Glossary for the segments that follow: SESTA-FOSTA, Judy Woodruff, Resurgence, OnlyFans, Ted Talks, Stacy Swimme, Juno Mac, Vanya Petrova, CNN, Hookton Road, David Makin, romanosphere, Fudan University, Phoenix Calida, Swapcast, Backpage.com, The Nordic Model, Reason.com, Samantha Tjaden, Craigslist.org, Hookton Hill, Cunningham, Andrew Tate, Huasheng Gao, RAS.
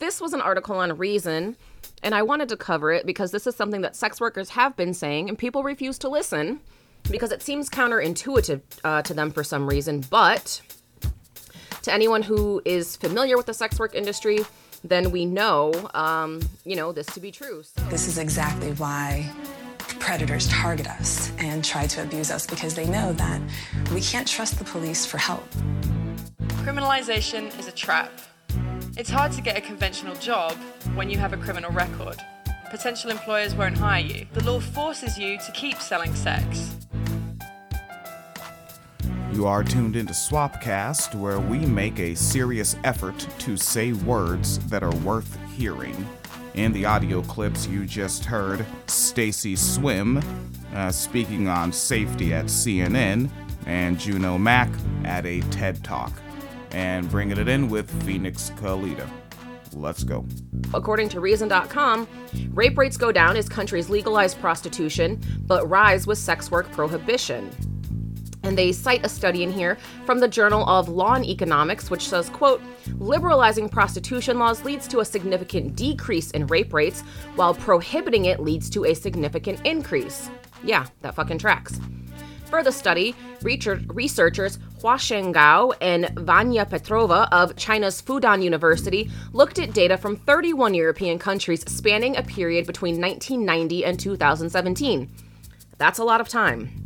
This was an article on Reason, and I wanted to cover it because this is something that sex workers have been saying, and people refuse to listen because it seems counterintuitive to them for some reason. But to anyone who is familiar with the sex work industry, then we know, this to be true. So. This is exactly why predators target us and try to abuse us, because they know that we can't trust the police for help. Criminalization is a trap. It's hard to get a conventional job when you have a criminal record. Potential employers won't hire you. The law forces you to keep selling sex. You are tuned into Swapcast, where we make a serious effort to say words that are worth hearing. In the audio clips you just heard, Stacy Swimme speaking on safety at CNN, and Juno Mac at a TED Talk, and bringing it in with Phoenix Calida. Let's go. According to Reason.com, rape rates go down as countries legalize prostitution, but rise with sex work prohibition. And they cite a study in here from the Journal of Law and Economics, which says, quote, liberalizing prostitution laws leads to a significant decrease in rape rates, while prohibiting it leads to a significant increase. Yeah, that fucking tracks. For the study, researchers Huasheng Gao and Vanya Petrova of China's Fudan University looked at data from 31 European countries spanning a period between 1990 and 2017. That's a lot of time.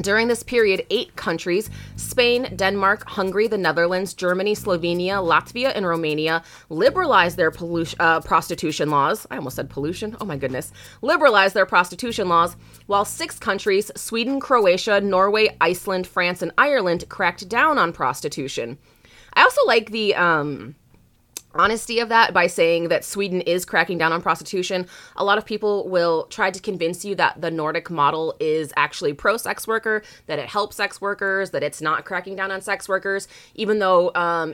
During this period, 8 countries, Spain, Denmark, Hungary, the Netherlands, Germany, Slovenia, Latvia, and Romania, liberalized their prostitution laws. I almost said pollution. Oh my goodness. Liberalized their prostitution laws, while 6 countries, Sweden, Croatia, Norway, Iceland, France, and Ireland, cracked down on prostitution. I also like the honesty of that by saying that Sweden is cracking down on prostitution. A lot of people will try to convince you that the Nordic model is actually pro-sex worker, that it helps sex workers, that it's not cracking down on sex workers, even though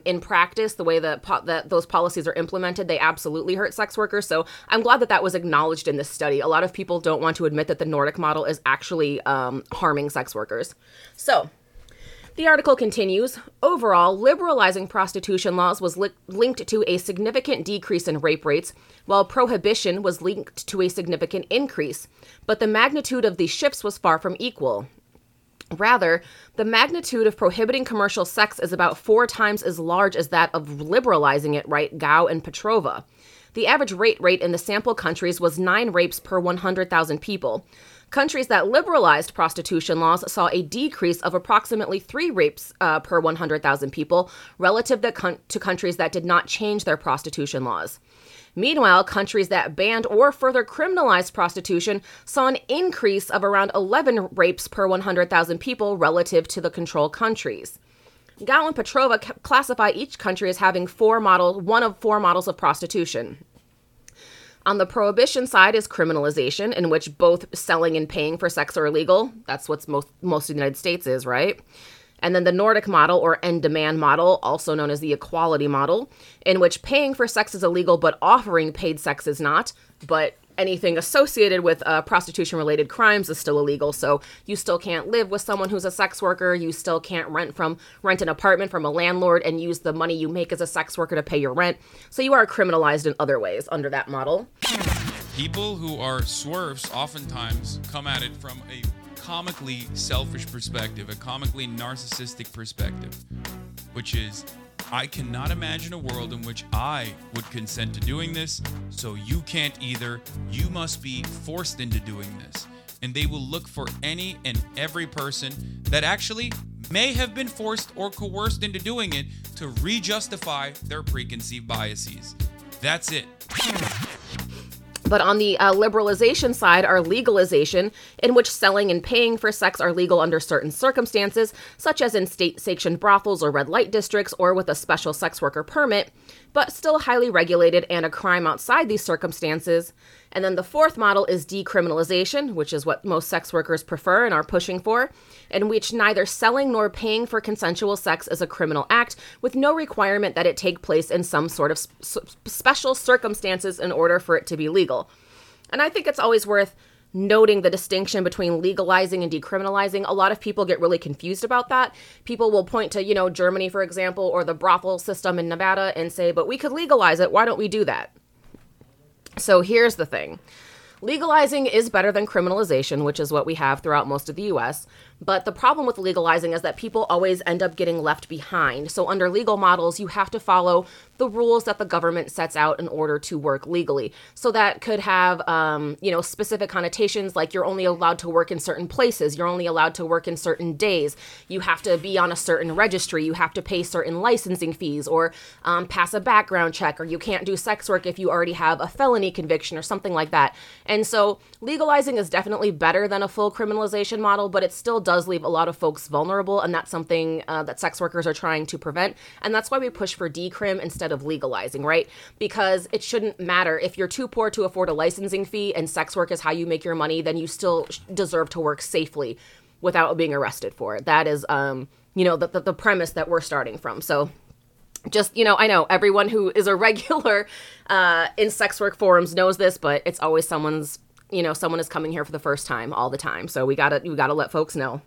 in practice, the way that, that those policies are implemented, they absolutely hurt sex workers. So I'm glad that that was acknowledged in this study. A lot of people don't want to admit that the Nordic model is actually harming sex workers. So the article continues, overall, liberalizing prostitution laws was linked to a significant decrease in rape rates, while prohibition was linked to a significant increase. But the magnitude of these shifts was far from equal. Rather, the magnitude of prohibiting commercial sex is about 4 times as large as that of liberalizing it, write Gao and Petrova. The average rape rate in the sample countries was 9 rapes per 100,000 people. Countries that liberalized prostitution laws saw a decrease of approximately 3 rapes per 100,000 people relative to countries that did not change their prostitution laws. Meanwhile, countries that banned or further criminalized prostitution saw an increase of around 11 rapes per 100,000 people relative to the control countries. Gao and Petrova classify each country as having one of four models of prostitution. On the prohibition side is criminalization, in which both selling and paying for sex are illegal. That's what most of the United States is, right? And then the Nordic model, or end-demand model, also known as the equality model, in which paying for sex is illegal, but offering paid sex is not. But anything associated with prostitution-related crimes is still illegal. So you still can't live with someone who's a sex worker. You still can't rent an apartment from a landlord and use the money you make as a sex worker to pay your rent. So you are criminalized in other ways under that model. People who are swerves oftentimes come at it from a comically selfish perspective, a comically narcissistic perspective, which is, I cannot imagine a world in which I would consent to doing this, so you can't either. You must be forced into doing this. And they will look for any and every person that actually may have been forced or coerced into doing it to re-justify their preconceived biases. That's it. But on the liberalization side are legalization, in which selling and paying for sex are legal under certain circumstances, such as in state-sanctioned brothels or red light districts or with a special sex worker permit, but still highly regulated and a crime outside these circumstances. And then the fourth model is decriminalization, which is what most sex workers prefer and are pushing for, in which neither selling nor paying for consensual sex is a criminal act, with no requirement that it take place in some sort of special circumstances in order for it to be legal. And I think it's always worth noting the distinction between legalizing and decriminalizing. A lot of people get really confused about that. People will point to, you know, Germany, for example, or the brothel system in Nevada and say, but we could legalize it. Why don't we do that? So here's the thing. Legalizing is better than criminalization, which is what we have throughout most of the U.S., but the problem with legalizing is that people always end up getting left behind. So under legal models, you have to follow the rules that the government sets out in order to work legally. So that could have, specific connotations, like you're only allowed to work in certain places, you're only allowed to work in certain days, you have to be on a certain registry, you have to pay certain licensing fees, or pass a background check, or you can't do sex work if you already have a felony conviction or something like that. And so legalizing is definitely better than a full criminalization model, but it still does leave a lot of folks vulnerable, and that's something that sex workers are trying to prevent. And that's why we push for decrim instead of legalizing, right? Because it shouldn't matter. If you're too poor to afford a licensing fee and sex work is how you make your money, then you still deserve to work safely without being arrested for it. That is, the premise that we're starting from. So just, I know everyone who is a regular in sex work forums knows this, but it's always someone is coming here for the first time all the time. So we gotta let folks know.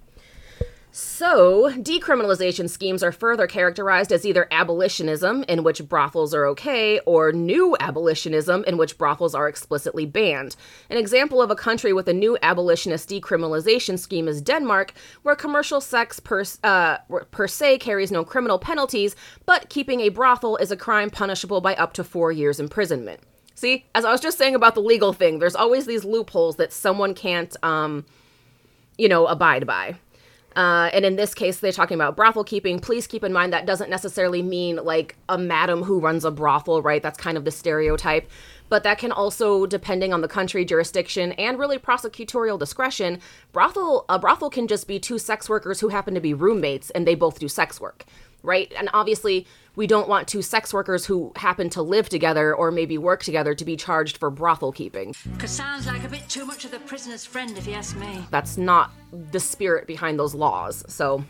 So decriminalization schemes are further characterized as either abolitionism, in which brothels are okay, or new abolitionism, in which brothels are explicitly banned. An example of a country with a new abolitionist decriminalization scheme is Denmark, where commercial sex per se carries no criminal penalties, but keeping a brothel is a crime punishable by up to 4 years imprisonment. See, as I was just saying about the legal thing, there's always these loopholes that someone can't, abide by. And in this case, they're talking about brothel keeping. Please keep in mind that doesn't necessarily mean like a madam who runs a brothel, right? That's kind of the stereotype. But that can also, depending on the country, jurisdiction, and really prosecutorial discretion, a brothel can just be two sex workers who happen to be roommates and they both do sex work, right? And obviously, we don't want two sex workers who happen to live together or maybe work together to be charged for brothel keeping. 'Cause sounds like a bit too much of the prisoner's friend, if you ask me. That's not the spirit behind those laws, so.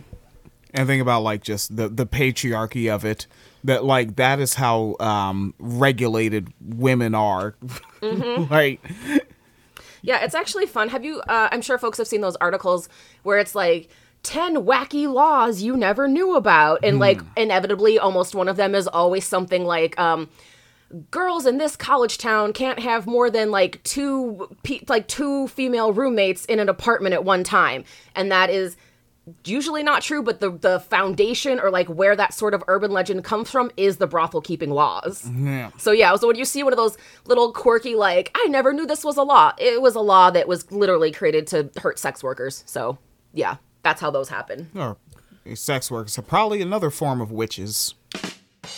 And think about, like, just the patriarchy of it, that, like, that is how regulated women are, mm-hmm. Right? Yeah, it's actually fun. Have you, I'm sure folks have seen those articles where it's like, 10 wacky laws you never knew about. And like inevitably, almost one of them is always something like girls in this college town can't have more than like two female roommates in an apartment at one time. And that is usually not true, but the foundation or like where that sort of urban legend comes from is the brothel keeping laws. Yeah. So when you see one of those little quirky, like, I never knew this was a law. It was a law that was literally created to hurt sex workers. So yeah. That's how those happen. Or sex workers are probably another form of witches.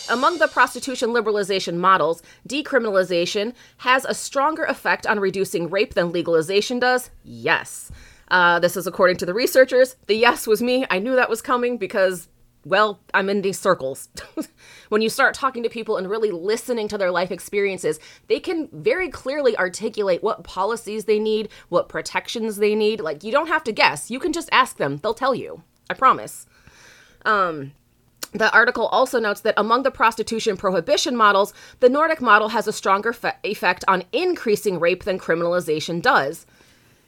Among the prostitution liberalization models, decriminalization has a stronger effect on reducing rape than legalization does. Yes. This is according to the researchers. The yes was me. I knew that was coming because, well, I'm in these circles. When you start talking to people and really listening to their life experiences, they can very clearly articulate what policies they need, what protections they need. Like, you don't have to guess. You can just ask them. They'll tell you. I promise. The article also notes that among the prostitution prohibition models, the Nordic model has a stronger effect on increasing rape than criminalization does.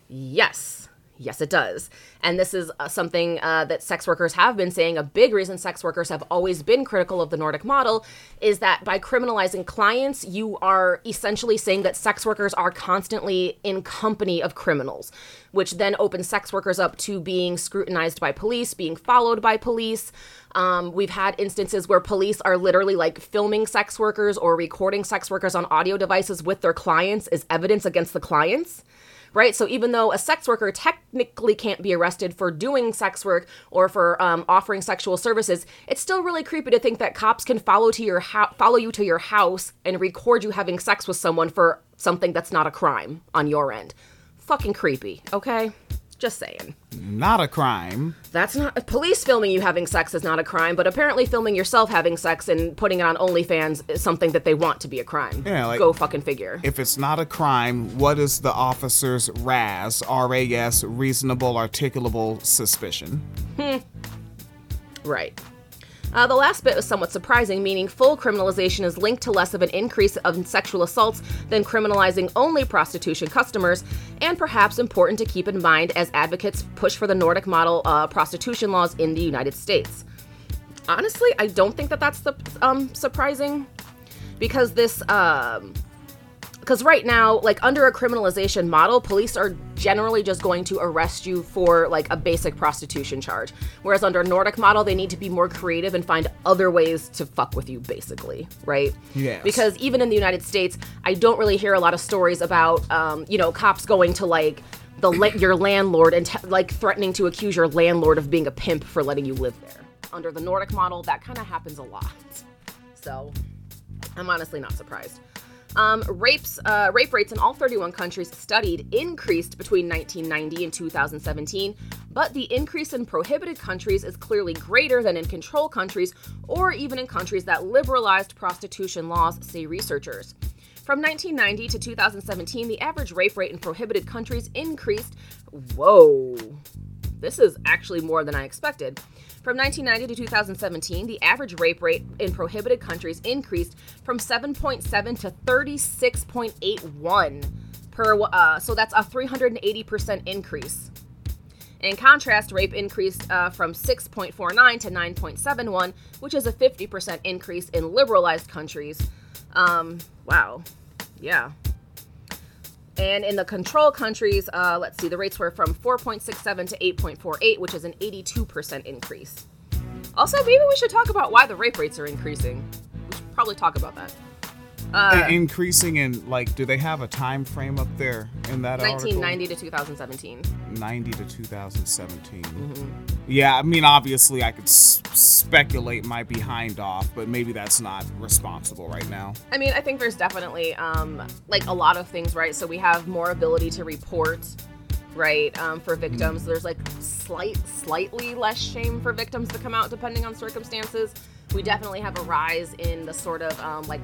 Yes. Yes, it does. And this is something that sex workers have been saying. A big reason sex workers have always been critical of the Nordic model is that by criminalizing clients, you are essentially saying that sex workers are constantly in company of criminals, which then opens sex workers up to being scrutinized by police, being followed by police. We've had instances where police are literally like filming sex workers or recording sex workers on audio devices with their clients as evidence against the clients. Right. So even though a sex worker technically can't be arrested for doing sex work or for offering sexual services, it's still really creepy to think that cops can follow you to your house and record you having sex with someone for something that's not a crime on your end. Fucking creepy. OK, just saying. Not a crime. That's not. Police filming you having sex is not a crime, but apparently filming yourself having sex and putting it on OnlyFans is something that they want to be a crime. Yeah, like, go fucking figure. If it's not a crime, what is the officer's RAS? R-A-S, reasonable, articulable suspicion. Right. The last bit was somewhat surprising, meaning full criminalization is linked to less of an increase in sexual assaults than criminalizing only prostitution customers, and perhaps important to keep in mind as advocates push for the Nordic model prostitution laws in the United States. Honestly, I don't think that that's surprising, because this, because right now, like, under a criminalization model, police are generally just going to arrest you for, like, a basic prostitution charge. Whereas under a Nordic model, they need to be more creative and find other ways to fuck with you, basically, right? Yes. Because even in the United States, I don't really hear a lot of stories about, you know, cops going to, like, your landlord and, threatening to accuse your landlord of being a pimp for letting you live there. Under the Nordic model, that kind of happens a lot. So, I'm honestly not surprised. Rape rates in all 31 countries studied increased between 1990 and 2017, but the increase in prohibited countries is clearly greater than in control countries or even in countries that liberalized prostitution laws, say researchers. From 1990 to 2017, the average rape rate in prohibited countries increased. Whoa, this is actually more than I expected. From 1990 to 2017, the average rape rate in prohibited countries increased from 7.7 to 36.81 per, so that's a 380% increase. In contrast, rape increased from 6.49 to 9.71, which is a 50% increase in liberalized countries. Wow. Yeah. And in the control countries, let's see, the rates were from 4.67 to 8.48, which is an 82% increase. Also, maybe we should talk about why the rape rates are increasing. We should probably talk about that. Increasing in, like, do they have a time frame up there in that 1990 article? To 2017. 90 to 2017. Mm-hmm. Yeah, I mean, obviously I could speculate my behind off, but maybe that's not responsible right now. I mean, I think there's definitely, a lot of things, right? So we have more ability to report, right, for victims. Mm-hmm. There's, like, slightly less shame for victims to come out depending on circumstances. We definitely have a rise in the sort of,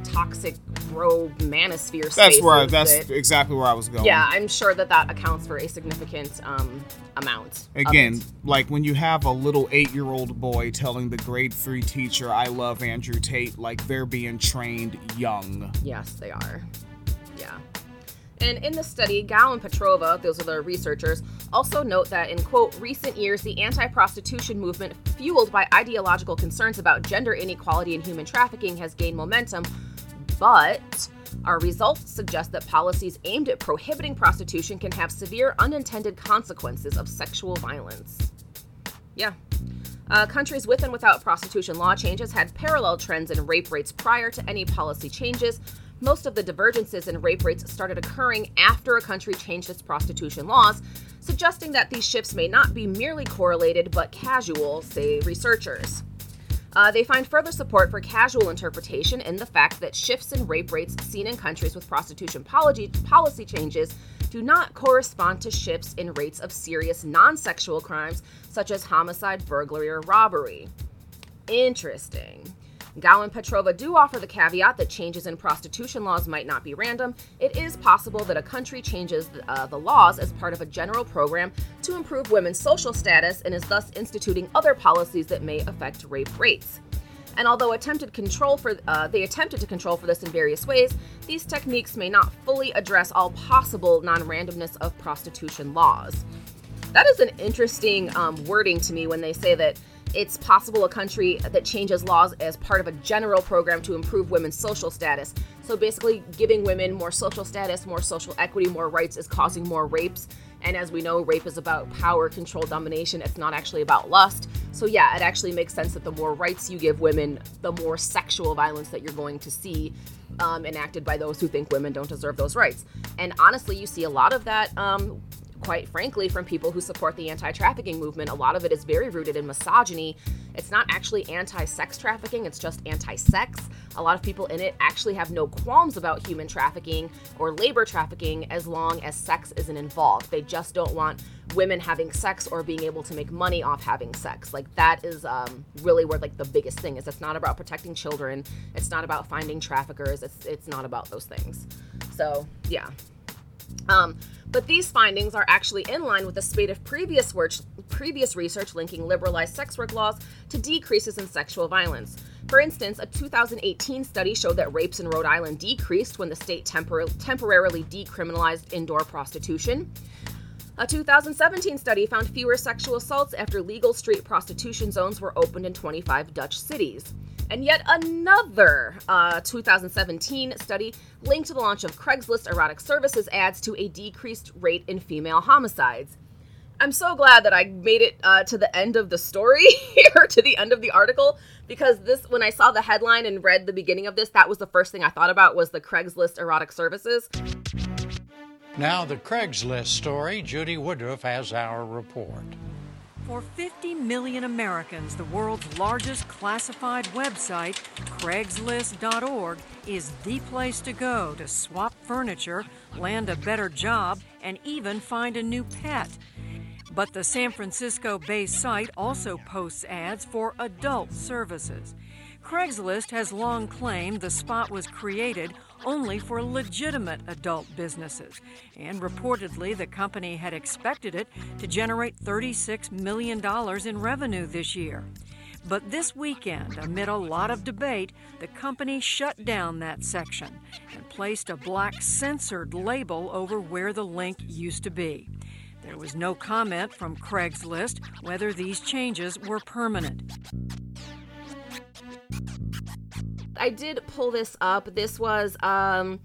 toxic romanosphere space. That's exactly where I was going. Yeah, I'm sure that accounts for a significant amount. Again, like, when you have a little 8-year-old boy telling the grade 3 teacher, I love Andrew Tate, like, they're being trained young. Yes, they are. Yeah. And in the study, Gao and Petrova, those are the researchers, also note that in, quote, recent years, the anti-prostitution movement, fueled by ideological concerns about gender inequality and human trafficking, has gained momentum, but our results suggest that policies aimed at prohibiting prostitution can have severe unintended consequences of sexual violence. Yeah. Countries with and without prostitution law changes had parallel trends in rape rates prior to any policy changes. Most of the divergences in rape rates started occurring after a country changed its prostitution laws, suggesting that these shifts may not be merely correlated but casual, say researchers. They find further support for casual interpretation in the fact that shifts in rape rates seen in countries with prostitution policy changes do not correspond to shifts in rates of serious non-sexual crimes such as homicide, burglary, or robbery. Interesting. Gao and Petrova do offer the caveat that changes in prostitution laws might not be random. It is possible that a country changes the laws as part of a general program to improve women's social status and is thus instituting other policies that may affect rape rates. And although they attempted to control for this in various ways, these techniques may not fully address all possible non-randomness of prostitution laws. That is an interesting wording to me when they say that it's possible a country that changes laws as part of a general program to improve women's social status. So basically giving women more social status, more social equity, more rights is causing more rapes. And as we know, rape is about power, control, domination. It's not actually about lust. So yeah, it actually makes sense that the more rights you give women, the more sexual violence that you're going to see enacted by those who think women don't deserve those rights. And honestly, you see a lot of that quite frankly, from people who support the anti-trafficking movement. A lot of it is very rooted in misogyny. It's not actually anti-sex trafficking, it's just anti-sex. A lot of people in it actually have no qualms about human trafficking or labor trafficking as long as sex isn't involved. They just don't want women having sex or being able to make money off having sex. Like, that is really where, like, the biggest thing is. It's not about protecting children. It's not about finding traffickers. It's not about those things. So, yeah. But these findings are actually in line with a spate of previous research linking liberalized sex work laws to decreases in sexual violence. For instance, a 2018 study showed that rapes in Rhode Island decreased when the state temporarily decriminalized indoor prostitution. A 2017 study found fewer sexual assaults after legal street prostitution zones were opened in 25 Dutch cities. And yet another 2017 study linked the launch of Craigslist erotic services ads to a decreased rate in female homicides. I'm so glad that I made it to the end of the story or to the end of the article, because this, when I saw the headline and read the beginning of this, that was the first thing I thought about, was the Craigslist erotic services. Now the Craigslist story. Judy Woodruff has our report. For 50 million Americans, the world's largest classified website, Craigslist.org, is the place to go to swap furniture, land a better job, and even find a new pet. But the San Francisco-based site also posts ads for adult services. Craigslist has long claimed the spot was created only for legitimate adult businesses, and reportedly the company had expected it to generate $36 million in revenue this year. But this weekend, amid a lot of debate, the company shut down that section and placed a black censored label over where the link used to be. There was no comment from Craigslist whether these changes were permanent. I did pull this up. This was a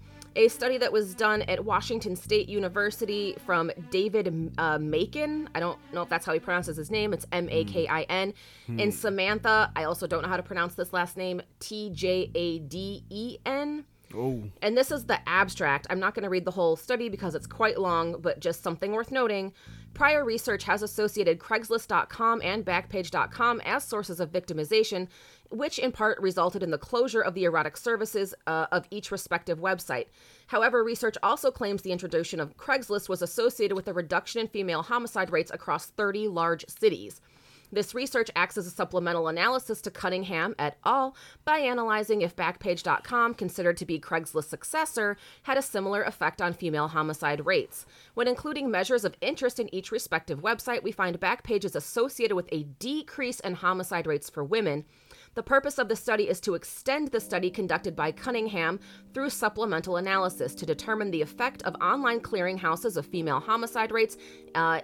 study that was done at Washington State University from David Makin. I don't know if that's how he pronounces his name. It's M-A-K-I-N. And Samantha, I also don't know how to pronounce this last name, T-J-A-D-E-N. Oh. And this is the abstract. I'm not going to read the whole study because it's quite long, but just something worth noting. Prior research has associated Craigslist.com and Backpage.com as sources of victimization, which in part resulted in the closure of the erotic services of each respective website. However, research also claims the introduction of Craigslist was associated with a reduction in female homicide rates across 30 large cities. This research acts as a supplemental analysis to Cunningham et al. By analyzing if Backpage.com, considered to be Craigslist's successor, had a similar effect on female homicide rates. When including measures of interest in each respective website, we find Backpage is associated with a decrease in homicide rates for women. The purpose of the study is to extend the study conducted by Cunningham through supplemental analysis to determine the effect of online clearinghouses of female homicide rates,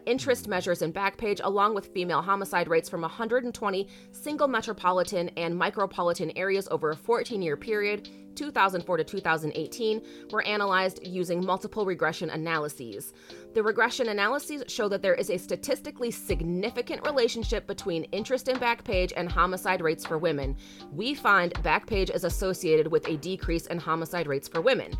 interest measures in Backpage, along with female homicide rates from 120 single metropolitan and micropolitan areas over a 14-year period, 2004 to 2018, were analyzed using multiple regression analyses. The regression analyses show that there is a statistically significant relationship between interest in Backpage and homicide rates for women. We find Backpage is associated with a decrease in homicide rates for women.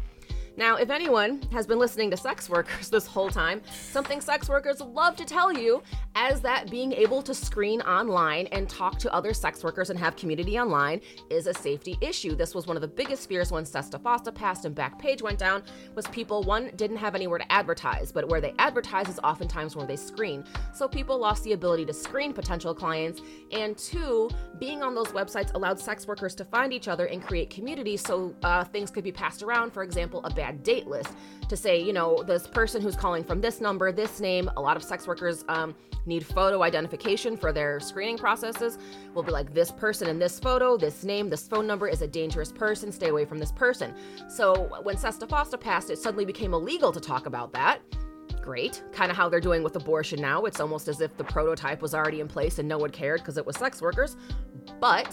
Now, if anyone has been listening to sex workers this whole time, something sex workers love to tell you is that being able to screen online and talk to other sex workers and have community online is a safety issue. This was one of the biggest fears when SESTA-FOSTA passed and Backpage went down, was people, one, didn't have anywhere to advertise, but where they advertise is oftentimes where they screen. So people lost the ability to screen potential clients, and two, being on those websites allowed sex workers to find each other and create community so things could be passed around, for example, a bad date list to say, you know, this person who's calling from this number, this name. A lot of sex workers need photo identification for their screening processes. We'll be like, this person in this photo, this name, this phone number is a dangerous person. Stay away from this person. So when SESTA-FOSTA passed, it suddenly became illegal to talk about that. Great. Kind of how they're doing with abortion now. It's almost as if the prototype was already in place and no one cared because it was sex workers. But,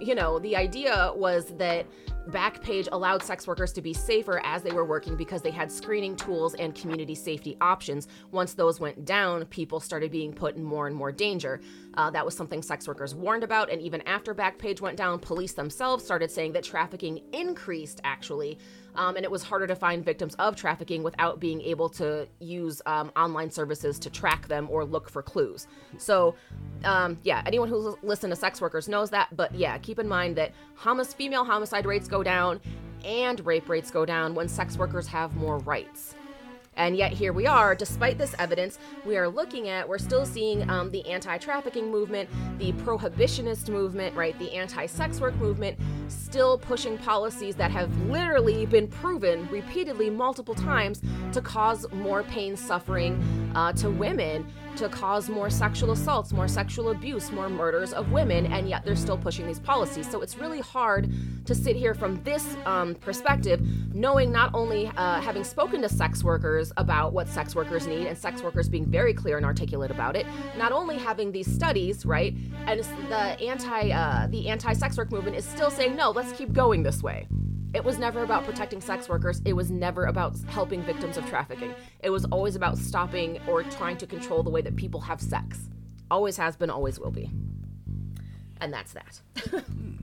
you know, the idea was that Backpage allowed sex workers to be safer as they were working because they had screening tools and community safety options. Once those went down, people started being put in more and more danger. That was something sex workers warned about, and even after Backpage went down, police themselves started saying that trafficking increased, actually, and it was harder to find victims of trafficking without being able to use online services to track them or look for clues. So, yeah, anyone who's listened to sex workers knows that, but yeah, keep in mind that female homicide rates go down and rape rates go down when sex workers have more rights. And yet here we are, despite this evidence we are looking at, we're still seeing the anti-trafficking movement, the prohibitionist movement, right, the anti-sex work movement, still pushing policies that have literally been proven repeatedly multiple times to cause more pain, suffering to women, to cause more sexual assaults, more sexual abuse, more murders of women, and yet they're still pushing these policies. So it's really hard to sit here from this perspective, knowing not only having spoken to sex workers about what sex workers need, and sex workers being very clear and articulate about it, not only having these studies, right, and the anti-sex work movement is still saying, no, let's keep going this way. It was never about protecting sex workers. It was never about helping victims of trafficking. It was always about stopping or trying to control the way that people have sex. Always has been, always will be. And that's that.